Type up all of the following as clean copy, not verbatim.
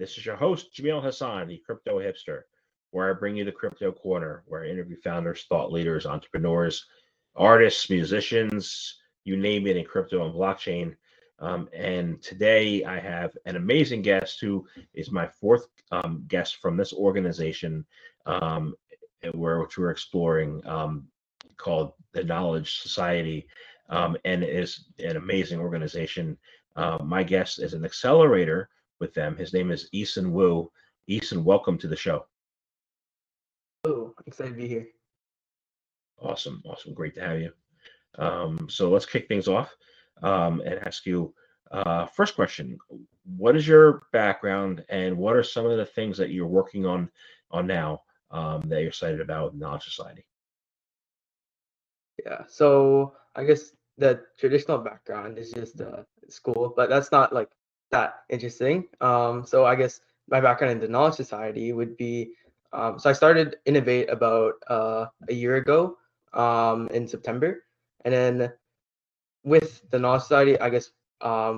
This is your host, Jamil Hasan, the crypto hipster, where I bring you the Crypto Corner, where I interview founders, thought leaders, entrepreneurs, artists, musicians, you name it, in crypto and blockchain. And today I have an amazing guest who is my fourth guest from this organization, which we're exploring, called The Knowledge Society, and it is an amazing organization. My guest is an accelerator with them. His name is Eason Wu. Eason, welcome to the show. Oh, excited to be here. Awesome. Great to have you. So let's kick things off and ask you, first question, what is your background and what are some of the things that you're working on now that you're excited about with Knowledge Society? Yeah, so I guess the traditional background is just school, but that's not like that interesting. So I guess my background in the Knowledge Society would be, so I started Innovate about a year ago in September. And then with the Knowledge Society, I guess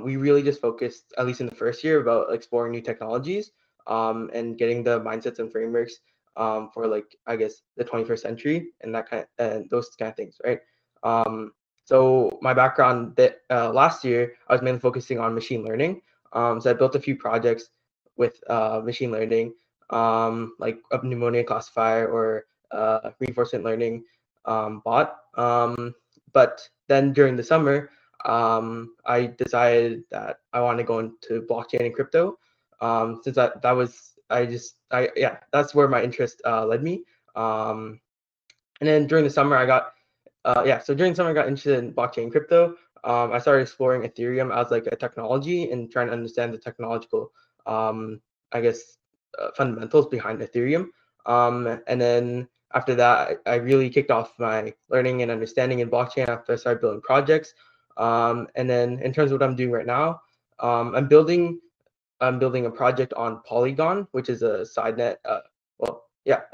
we really just focused, at least in the first year, about exploring new technologies and getting the mindsets and frameworks for, like, I guess, the 21st century and that kind of, and those kind of things, right? So my background that last year, I was mainly focusing on machine learning. So I built a few projects with machine learning, like a pneumonia classifier or reinforcement learning bot. But then during the summer, I decided that I want to go into blockchain and crypto. Since that's where my interest led me. And then during the summer, I got interested in blockchain and crypto. I started exploring Ethereum as like a technology and trying to understand the technological, fundamentals behind Ethereum. And then after that, I really kicked off my learning and understanding in blockchain after I started building projects. And then in terms of what I'm doing right now, I'm building a project on Polygon, which is a sidenet. A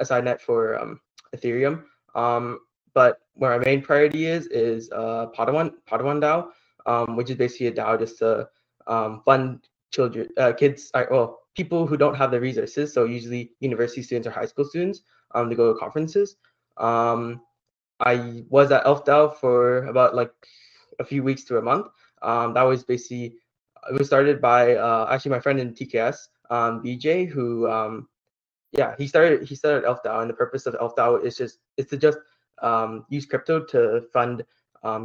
sidenet for Ethereum. But where our main priority is Padawan DAO, which is basically a DAO just to fund people who don't have the resources, so usually university students or high school students, to go to conferences. I was at Elf DAO for about like a few weeks to a month. That was basically, it was started by actually my friend in TKS, BJ, who, he started Elf DAO, and the purpose of Elf DAO is to use crypto to fund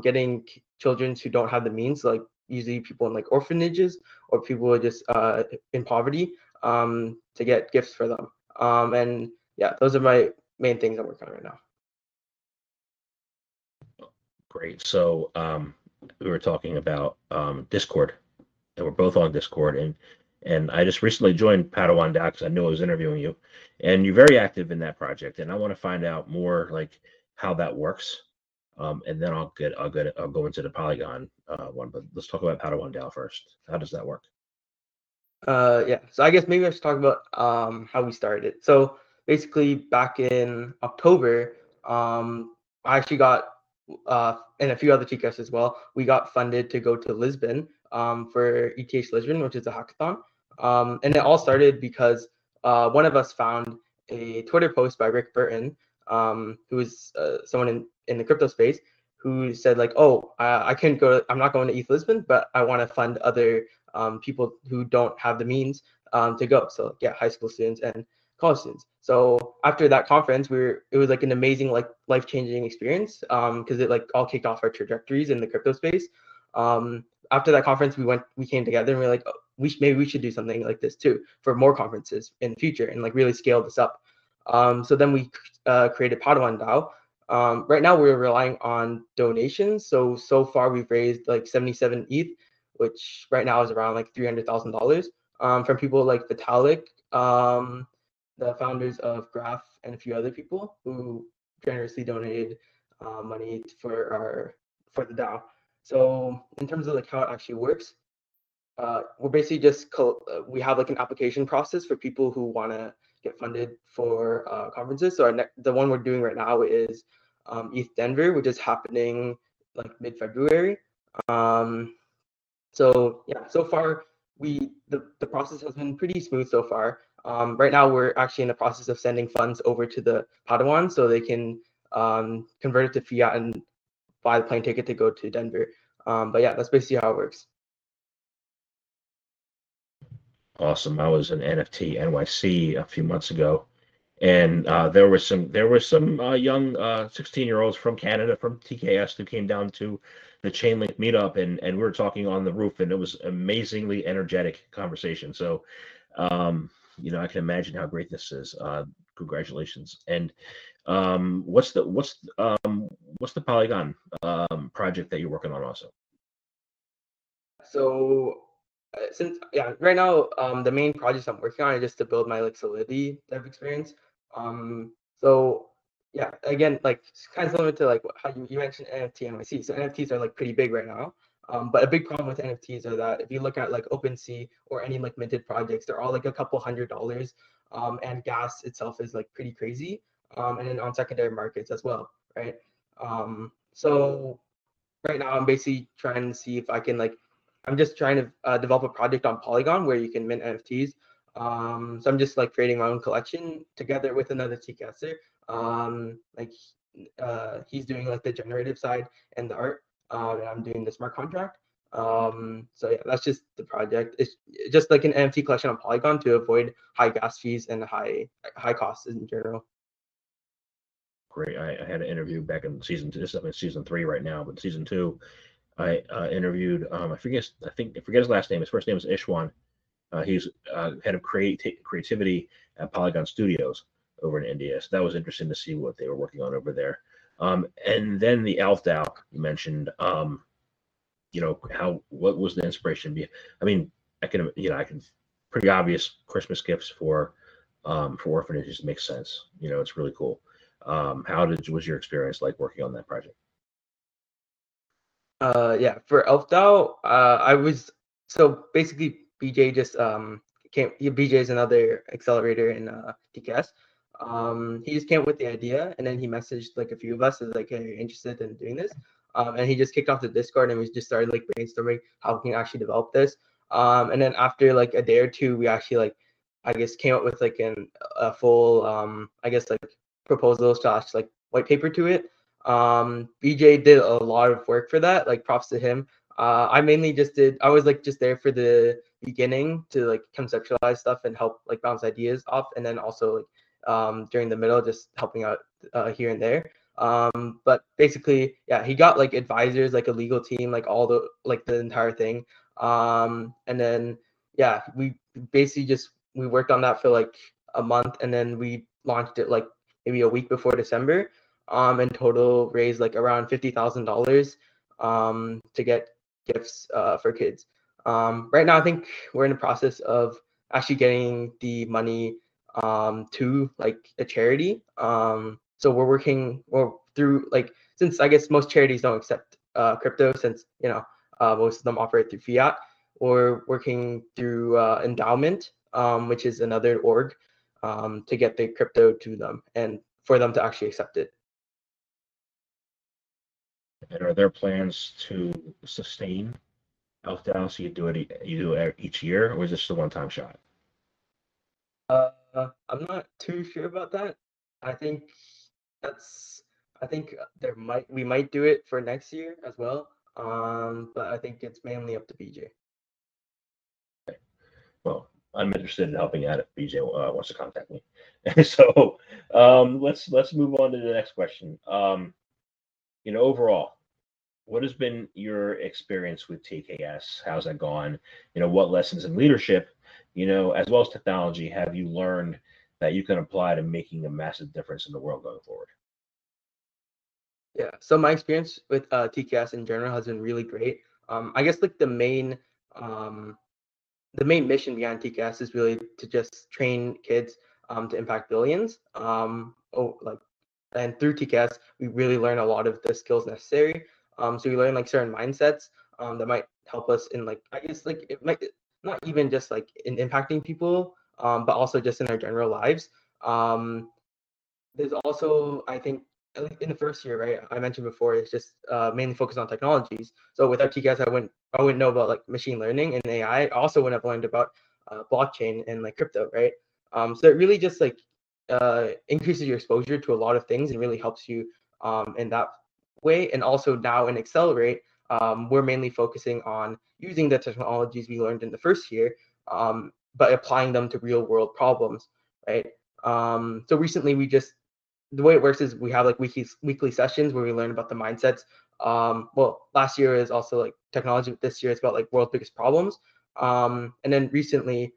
getting children who don't have the means, like usually people in like orphanages or people who are just in poverty, to get gifts for them. Those are my main things I'm working on right now. Great. So we were talking about Discord, and we're both on Discord, and I just recently joined Padawan DAO because I knew I was interviewing you, and you're very active in that project, and I want to find out more like how that works, and then I'll go into the Polygon one. But let's talk about Padawan DAO first. How does that work? So I guess maybe I should talk about how we started. So basically, back in October, I actually got and a few other TKS as well. We got funded to go to Lisbon for ETH Lisbon, which is a hackathon, and it all started because one of us found a Twitter post by Rick Burton, who was someone in the crypto space, who said like, oh, I'm not going to ETH Lisbon, but I want to fund other people who don't have the means to go. So yeah, high school students and college students. So after that conference, it was like an amazing, like life-changing experience, because it like all kicked off our trajectories in the crypto space. After that conference, we came together and we were like, oh, maybe we should do something like this too for more conferences in the future and like really scale this up. So then we created Padawan DAO. Right now we're relying on donations. So far we've raised like 77 ETH, which right now is around like $300,000 from people like Vitalik, the founders of Graph and a few other people who generously donated money for the DAO. So in terms of like how it actually works, we're basically just we have like an application process for people who want to get funded for conferences. So the one we're doing right now is ETH Denver, which is happening like mid-February. So yeah, so far the process has been pretty smooth so far. Right now we're actually in the process of sending funds over to the Padawan so they can convert it to fiat and buy the plane ticket to go to Denver. But yeah, that's basically how it works. Awesome. I was in NFT NYC a few months ago, and there were some young 16-year-olds from Canada, from TKS, who came down to the Chainlink meetup, and we were talking on the roof, and it was amazingly energetic conversation. So, you know, I can imagine how great this is. Congratulations. And what's the Polygon project that you're working on also? So right now, the main projects I'm working on are just to build my like Solidity dev experience. So yeah, again, like kind of similar to like how you mentioned NFT NYC. So NFTs are like pretty big right now. But a big problem with NFTs are that if you look at like OpenSea or any like minted projects, they're all like a couple $100. And gas itself is like pretty crazy. And then on secondary markets as well, right? So right now I'm basically trying to see if I can like, I'm just trying to develop a project on Polygon where you can mint NFTs. So I'm just like creating my own collection together with another TKSer. He's doing like the generative side and the art, and I'm doing the smart contract. So yeah, that's just the project. It's just like an NFT collection on Polygon to avoid high gas fees and high costs in general. Great. I had an interview back in season two. This is in season three right now, but season two, I interviewed, I forget his last name. His first name is Ishwan. He's head of creativity at Polygon Studios over in India. So that was interesting to see what they were working on over there. And then the Alf DAO you mentioned, you know, what was the inspiration? I mean, I can pretty obvious Christmas gifts for orphanages makes sense. You know, it's really cool. How was your experience like working on that project? Yeah, for Elf DAO, basically BJ just came. BJ is another accelerator in TKS. He just came up with the idea, and then he messaged like a few of us as like, "Hey, are you interested in doing this?" And he just kicked off the Discord, and we just started like brainstorming how we can actually develop this. And then after like a day or two, we actually like, I guess, came up with like a full proposal / like white paper to it. BJ did a lot of work for that, like props to him. I was like just there for the beginning to like conceptualize stuff and help like bounce ideas off, and then also like during the middle just helping out here and there. But basically, yeah, he got like advisors, like a legal team, like all the like the entire thing. And then yeah, we worked on that for like a month, and then we launched it like maybe a week before December. And total raised like around $50,000 to get gifts for kids. Right now, I think we're in the process of actually getting the money to like a charity. So we're working through like, since I guess most charities don't accept crypto, since you know most of them operate through fiat. We're working through Endowment, which is another org, to get the crypto to them and for them to actually accept it. And are there plans to sustain Elf DAO? So you do it each year, or is this a one-time shot? I'm not too sure about that. I think we might do it for next year as well. But I think it's mainly up to BJ. Okay. Well, I'm interested in helping out if BJ wants to contact me. So let's move on to the next question. You know, overall, what has been your experience with TKS? How's that gone? You know, what lessons in leadership, you know, as well as technology, have you learned that you can apply to making a massive difference in the world going forward? Yeah, so my experience with TKS in general has been really great. I guess like the main mission behind TKS is really to just train kids to impact billions. And through TKS, we really learn a lot of the skills necessary. So we learn like certain mindsets that might help us in like, I guess like it might not even just like in impacting people, but also just in our general lives. There's also, I think, at least in the first year, right? I mentioned before, it's just mainly focused on technologies. So without TKS, I wouldn't know about like machine learning and AI. I also wouldn't have learned about blockchain and like crypto, right? So it really just like increases your exposure to a lot of things and really helps you in that way. And also now in Accelerate, we're mainly focusing on using the technologies we learned in the first year, but applying them to real world problems, right? So recently the way it works is we have like weekly sessions where we learn about the mindsets. Well, last year is also like technology, but this year it's about like world's biggest problems. And then recently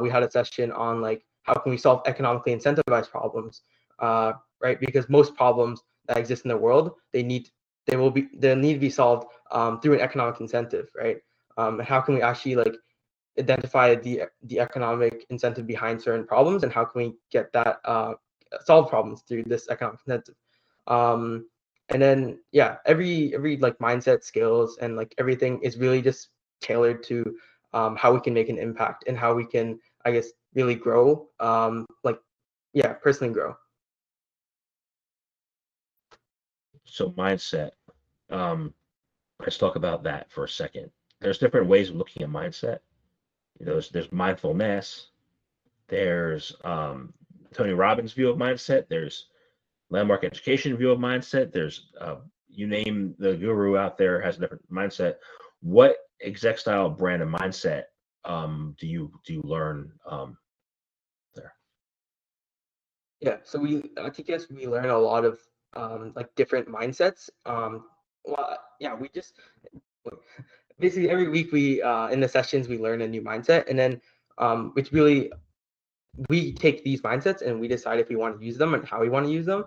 we had a session on like how can we solve economically incentivized problems, right? Because most problems that exist in the world, they need to be solved through an economic incentive, right? And how can we actually like identify the economic incentive behind certain problems, and how can we get that solve problems through this economic incentive? And then yeah, every like mindset, skills, and like everything is really just tailored to how we can make an impact and how we can, I guess, really grow, personally grow. So mindset, let's talk about that for a second. There's different ways of looking at mindset. You know, there's mindfulness, there's Tony Robbins' view of mindset, there's Landmark Education view of mindset, there's you name the guru out there has a different mindset. What exec style brand and mindset do you learn there? Yeah, so we learn a lot of like different mindsets. We just basically every week we in the sessions we learn a new mindset, and then it's really, we take these mindsets and we decide if we want to use them and how we want to use them.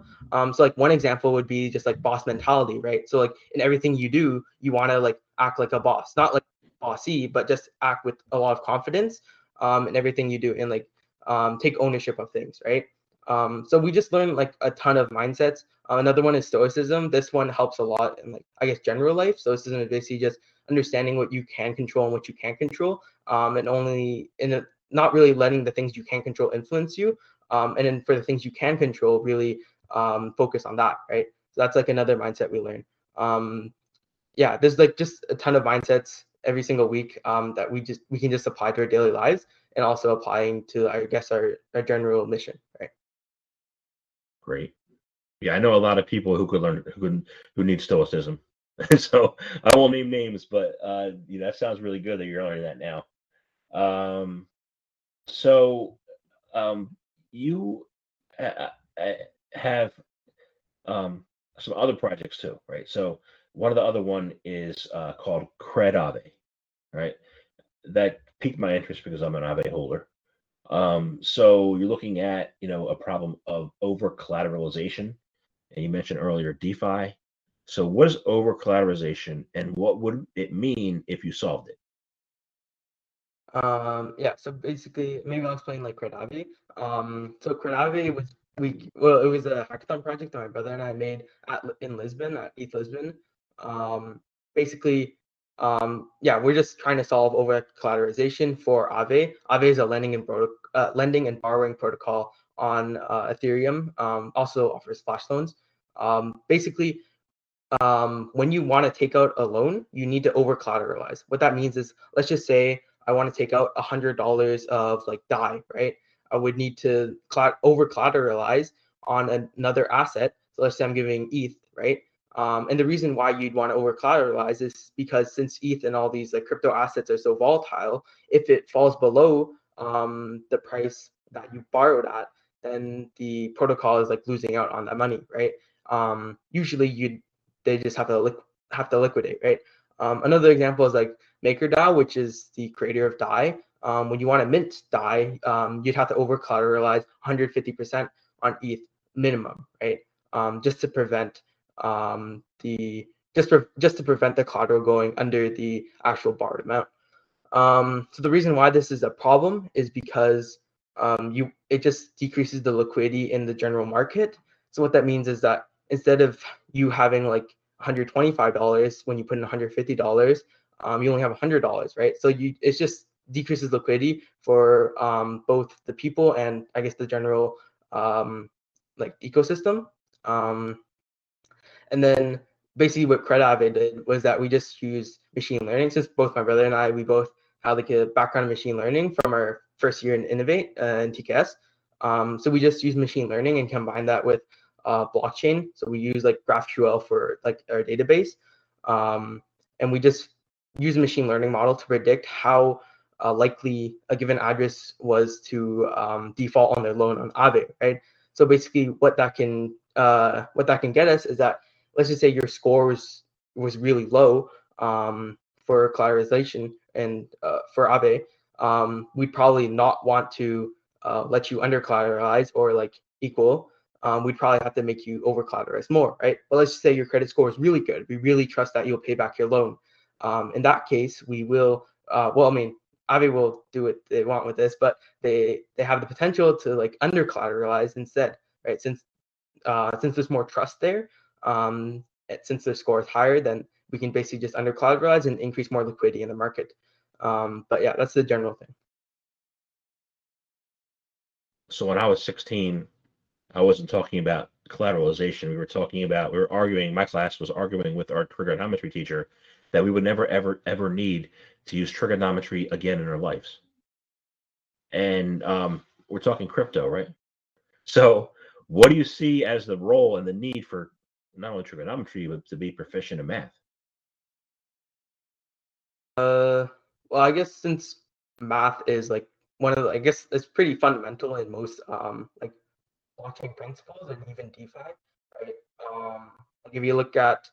So like one example would be just like boss mentality, right? So like in everything you do, you want to like act like a boss, not like bossy, but just act with a lot of confidence in everything you do, and like take ownership of things, right? So we just learn like a ton of mindsets. Another one is stoicism. This one helps a lot in like, I guess, general life. Stoicism is basically just understanding what you can control and what you can't control, and only not really letting the things you can't control influence you. And then for the things you can control, really focus on that, right? So that's like another mindset we learn. There's like just a ton of mindsets every single week that we can just apply to our daily lives, and also applying to, I guess, our general mission, right? Great. Yeah, I know a lot of people who need stoicism. So I won't name names, but that sounds really good that you're learning that now. You have some other projects too, right? So one of the other one is called Cred Aave, right? That piqued my interest because I'm an Aave holder. So you're looking at, a problem of over-collateralization, and you mentioned earlier DeFi. So what is over-collateralization, and what would it mean if you solved it? So basically, maybe I'll explain like Cred Aave. So Cred Aave it was a hackathon project that my brother and I made in Lisbon, at ETH Lisbon. We're just trying to solve over collateralization for Aave. Aave is a lending and borrowing protocol on Ethereum. Also offers flash loans. When you want to take out a loan, you need to over collateralize. What that means is, let's just say I want to take out $100 of like DAI, right? I would need to over collateralize on another asset. So let's say I'm giving ETH, right? And the reason why you'd want to over collateralize is because since ETH and all these like crypto assets are so volatile, if it falls below the price that you borrowed at, then the protocol is like losing out on that money, right? Usually they just have to liquidate, right? Another example is like MakerDAO, which is the creator of DAI. When you want to mint DAI, you'd have to over collateralize 150% on ETH minimum, right? Just to prevent the collateral going under the actual borrowed amount. So the reason why this is a problem is because it just decreases the liquidity in the general market. So what that means is that instead of you having like $125 when you put in $150, you only have $100, right? So it just decreases liquidity for both the people and I guess the general like ecosystem. And then basically what Cred Aave did was that we just used machine learning. Since both my brother and I, we both had like a background in machine learning from our first year in Innovate and TKS. So we just used machine learning and combined that with blockchain. So we use like GraphQL for like our database. And we just use a machine learning model to predict how likely a given address was to default on their loan on Aave, right? So basically what that can get us is that, let's just say your score was really low for collateralization and for Aave, we'd probably not want to let you under collateralize or like equal. We'd probably have to make you over collateralize more, right? But let's just say your credit score is really good. We really trust that you'll pay back your loan. In that case, we will, well, I mean, Aave will do what they want with this, but they have the potential to like under collateralize instead, right? Since there's more trust there, since their score is higher, then we can basically just under collateralize and increase more liquidity in the market. But yeah, that's the general thing. So when I was 16, I wasn't talking about collateralization. We were arguing, my class was arguing with our trigonometry teacher that we would never, ever, ever need to use trigonometry again in our lives. And we're talking crypto, right? So what do you see as the role and the need for not only trigonometry, but to be proficient in math? Well, I guess since math is like one of the, I guess it's pretty fundamental in most like blockchain principles and even DeFi, right? If you look at,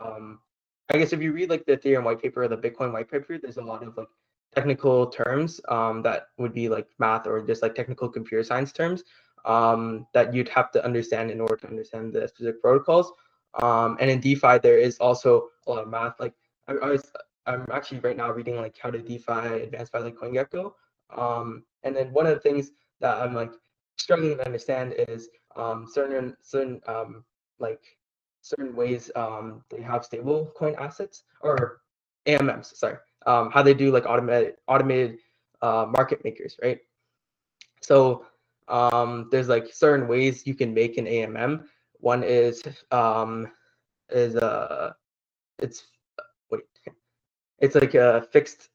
I guess if you read like the Ethereum white paper or the Bitcoin white paper, there's a lot of like technical terms that would be like math or just like technical computer science terms that you'd have to understand in order to understand the specific protocols. And in DeFi, there is also a lot of math. Like I'm actually right now reading like How to DeFi Advanced by like CoinGecko. And then one of the things that I'm like struggling to understand is certain ways they have stable coin assets or AMMs, sorry, how they do like automated market makers, right? So there's like certain ways you can make an AMM. One is like a fixed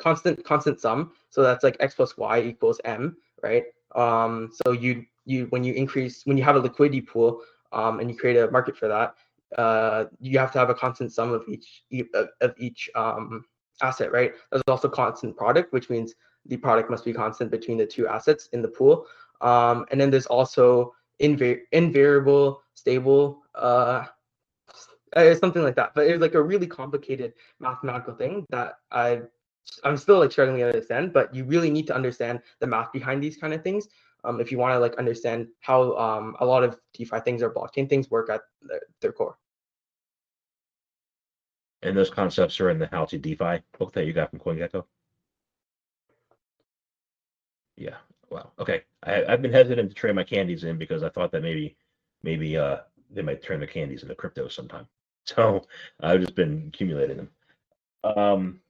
constant sum. So that's like x plus y equals m, right? So when you have a liquidity pool and you create a market for that, you have to have a constant sum of each asset, right? There's also constant product, which means the product must be constant between the two assets in the pool. And then there's also invariable stable, something like that. But it's like a really complicated mathematical thing that I'm still like struggling to understand, but you really need to understand the math behind these kind of things. If you want to like understand how a lot of DeFi things or blockchain things work at their core. And those concepts are in the How to DeFi book that you got from CoinGecko? Yeah. Wow. Okay. I've been hesitant to trade my candies in because I thought that maybe they might turn their candies into crypto sometime. So I've just been accumulating them.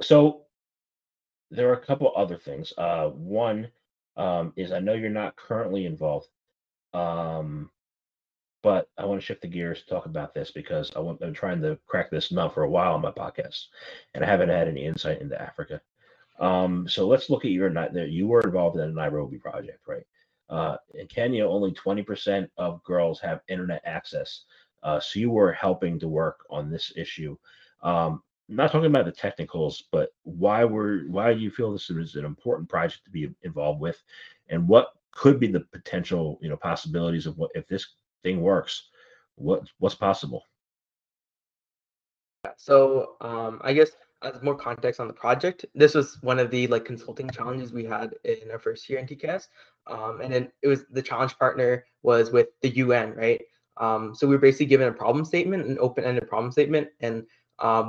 So there are a couple other things. One is I know you're not currently involved, but I want to shift the gears to talk about this because I'm trying to crack this nut for a while on my podcast, and I haven't had any insight into Africa. So let's look at your nut. You were involved in the Nairobi project, right? In Kenya, only 20% of girls have internet access. So you were helping to work on this issue. Not talking about the technicals, but why do you feel this is an important project to be involved with, and what could be the potential, possibilities of what if this thing works, what's possible? So I guess as more context on the project, this was one of the like consulting challenges we had in our first year in TKS, and then it was the challenge partner was with the UN, right? So we were basically given a problem statement, an open-ended problem statement, and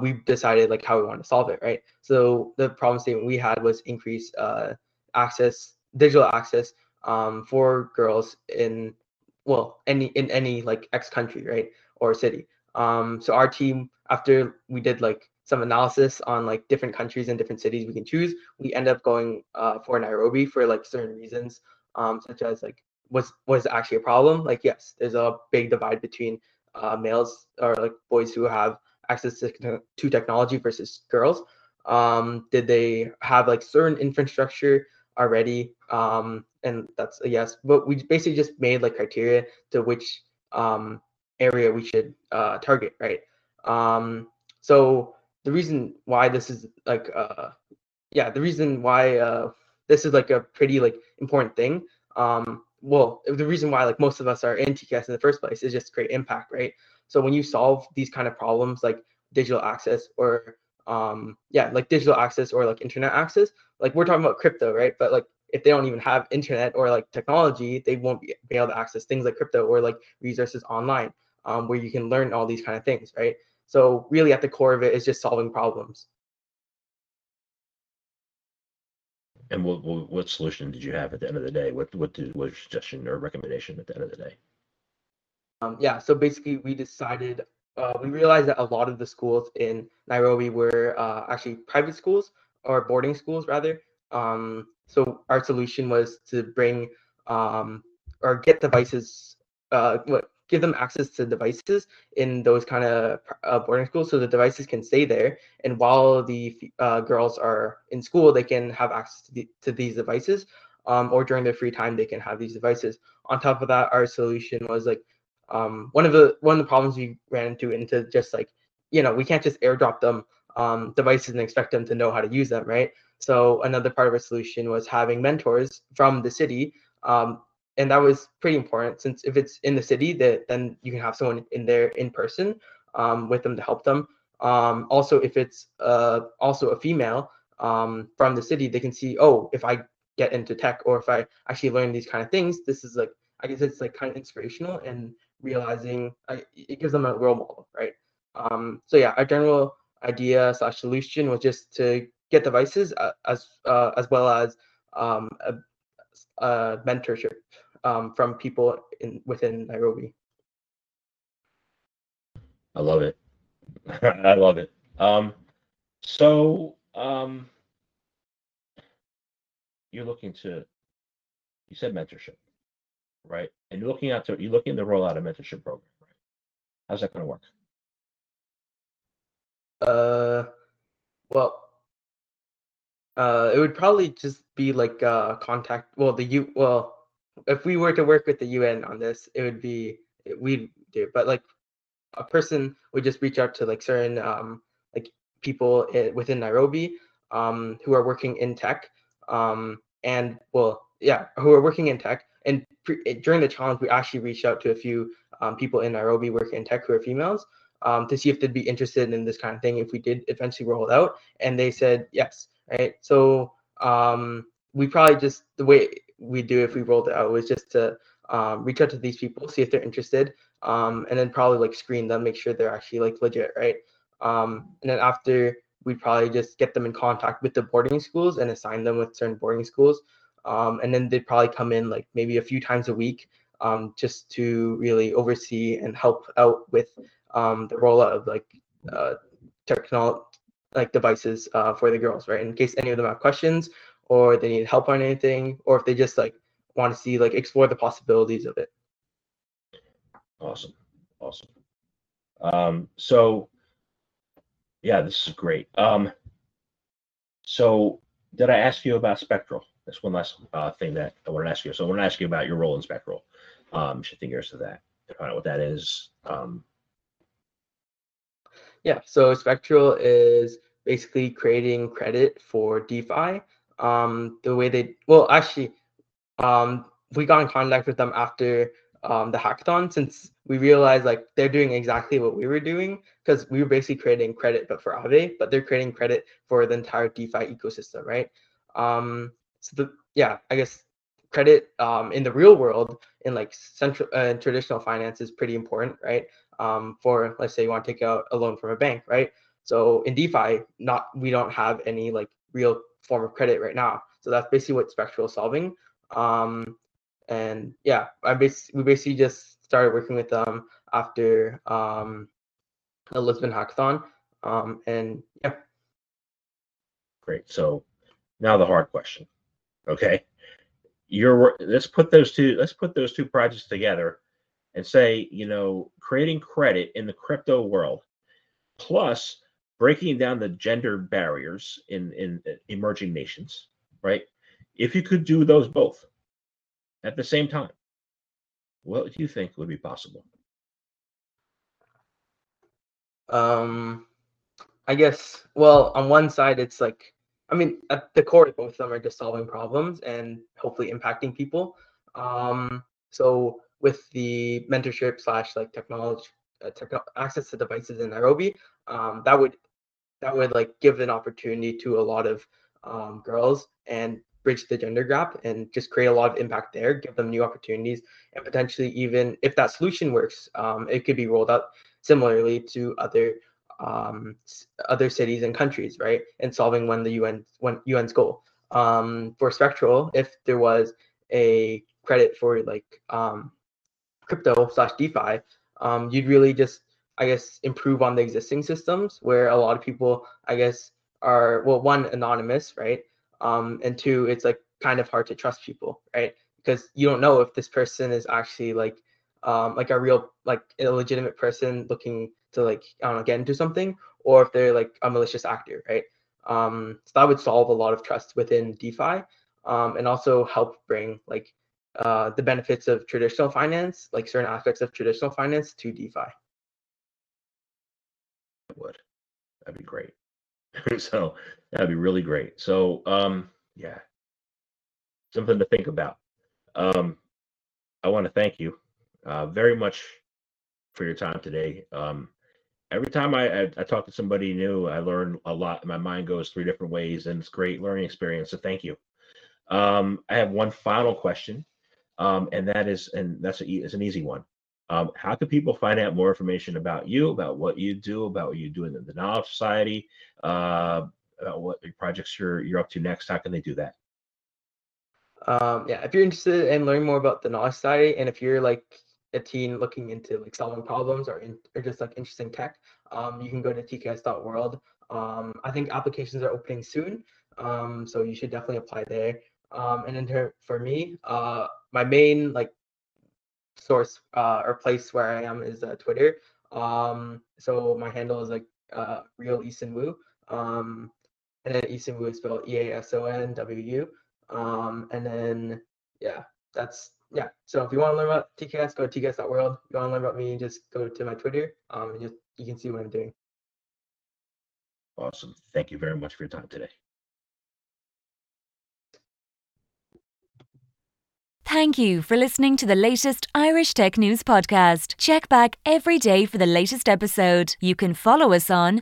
we decided like how we want to solve it, right? So the problem statement we had was increase access, digital access for girls in, well, any like X country, right, or city. So our team, after we did like some analysis on like different countries and different cities we can choose, we end up going for Nairobi for like certain reasons, such as like was actually a problem. Like, yes, there's a big divide between males or like boys who have access to technology versus girls. Did they have like certain infrastructure already? And that's a yes. But we basically just made like criteria to which area we should target, right? So the reason why this is like, the reason why this is like a pretty like important thing. Well, the reason why like most of us are in TKS in the first place is just create impact, right? So when you solve these kind of problems like digital access or like internet access, like we're talking about crypto, right? But like if they don't even have internet or like technology, they won't be able to access things like crypto or like resources online, where you can learn all these kind of things, right? So really at the core of it is just solving problems. And what solution did you have at the end of the day? What was your suggestion or recommendation at the end of the day? So basically we decided, we realized that a lot of the schools in Nairobi were actually private schools or boarding schools rather. So our solution was to bring or get devices, give them access to devices in those kind of boarding schools, so the devices can stay there. And while the girls are in school, they can have access to these devices, or during their free time, they can have these devices. On top of that, our solution was like, one of the problems we ran into just like, we can't just airdrop them devices and expect them to know how to use them, right? So another part of our solution was having mentors from the city, and that was pretty important, since if it's in the city, then you can have someone in there in person with them to help them. Also, if it's also a female from the city, they can see, oh, if I get into tech or if I actually learn these kind of things, this is like, I guess it's like kind of inspirational, and realizing it gives them a role model, right? So yeah, our general idea / solution was just to get devices as well as a mentorship from people within Nairobi. I love it. I love it. So you're looking to, you said mentorship, right? And you're looking to roll out a mentorship program, right? How's that going to work? It would probably just be like contact. If we were to work with the UN on this, we'd do. But like a person would just reach out to like certain like people within Nairobi who are working in tech, And during the challenge, we actually reached out to a few people in Nairobi working in tech who are females to see if they'd be interested in this kind of thing if we did eventually roll it out, and they said yes. Right, so we probably just, the way we do if we rolled it out was just to reach out to these people, see if they're interested, and then probably like screen them, make sure they're actually like legit, right? And then after, we'd probably just get them in contact with the boarding schools and assign them with certain boarding schools, and then they'd probably come in like maybe a few times a week, just to really oversee and help out with the rollout of like technology, like devices for the girls, right? In case any of them have questions or they need help on anything, or if they just like want to see, like explore the possibilities of it. Awesome. So yeah, this is great. So did I ask you about Spectral? That's one last thing that I wanted to ask you. So I want to ask you about your role in Spectral. Shifting gears to that and find out what that is. Yeah, so Spectral is basically creating credit for DeFi. We got in contact with them after the hackathon, since we realized like they're doing exactly what we were doing, because we were basically creating credit, but for Aave, but they're creating credit for the entire DeFi ecosystem, right? I guess credit in the real world, in like central and traditional finance, is pretty important, right? For, let's say you want to take out a loan from a bank, right? So in DeFi, we don't have any like real form of credit right now. So that's basically what Spectral is solving. And yeah, we basically just started working with them after the Lisbon hackathon. And yeah. Great. So now the hard question. Okay. Let's put those two projects together and say, you know, creating credit in the crypto world, plus breaking down the gender barriers in emerging nations, right? If you could do those both at the same time, what do you think would be possible? I guess, well, on one side, it's like, I mean, at the core, both of them are just solving problems and hopefully impacting people. So with the mentorship slash like technology, access to devices in Nairobi, that would like give an opportunity to a lot of girls and bridge the gender gap and just create a lot of impact there, give them new opportunities, and potentially even if that solution works, it could be rolled out similarly to other other cities and countries, right? And solving UN's goal. For Spectral, if there was a credit for like crypto slash DeFi, you'd really just, I guess, improve on the existing systems where a lot of people, I guess, are, well, one, anonymous, right? And two, it's like kind of hard to trust people, right? Because you don't know if this person is actually like a real, like a legitimate person looking to like, I don't know, get into something, or if they're like a malicious actor, right? So that would solve a lot of trust within DeFi, and also help bring like the benefits of traditional finance, like certain aspects of traditional finance, to DeFi. That'd be great. So that'd be really great. So yeah, something to think about. I want to thank you very much for your time today. Every time I talk to somebody new, I learn a lot. My mind goes three different ways, and it's a great learning experience. So thank you. I have one final question. And that is, it's an easy one. How can people find out more information about you, about what you do, in the Knowledge Society, about what projects you're up to next? How can they do that? Yeah, if you're interested in learning more about the Knowledge Society, and if you're like a teen looking into like solving problems or just like interested in tech, you can go to tks.world. I think applications are opening soon, so you should definitely apply there. And then for me, my main like source or place where I am is Twitter. So my handle is like real Eason Wu, and then Eason Wu is spelled EASONWU. And then yeah, so if you want to learn about TKS, go to tks.world. If you want to learn about me, just go to my Twitter, and you can see what I'm doing. Awesome. Thank you very much for your time today. Thank you for listening to the latest Irish Tech News podcast. Check back every day for the latest episode. You can follow us on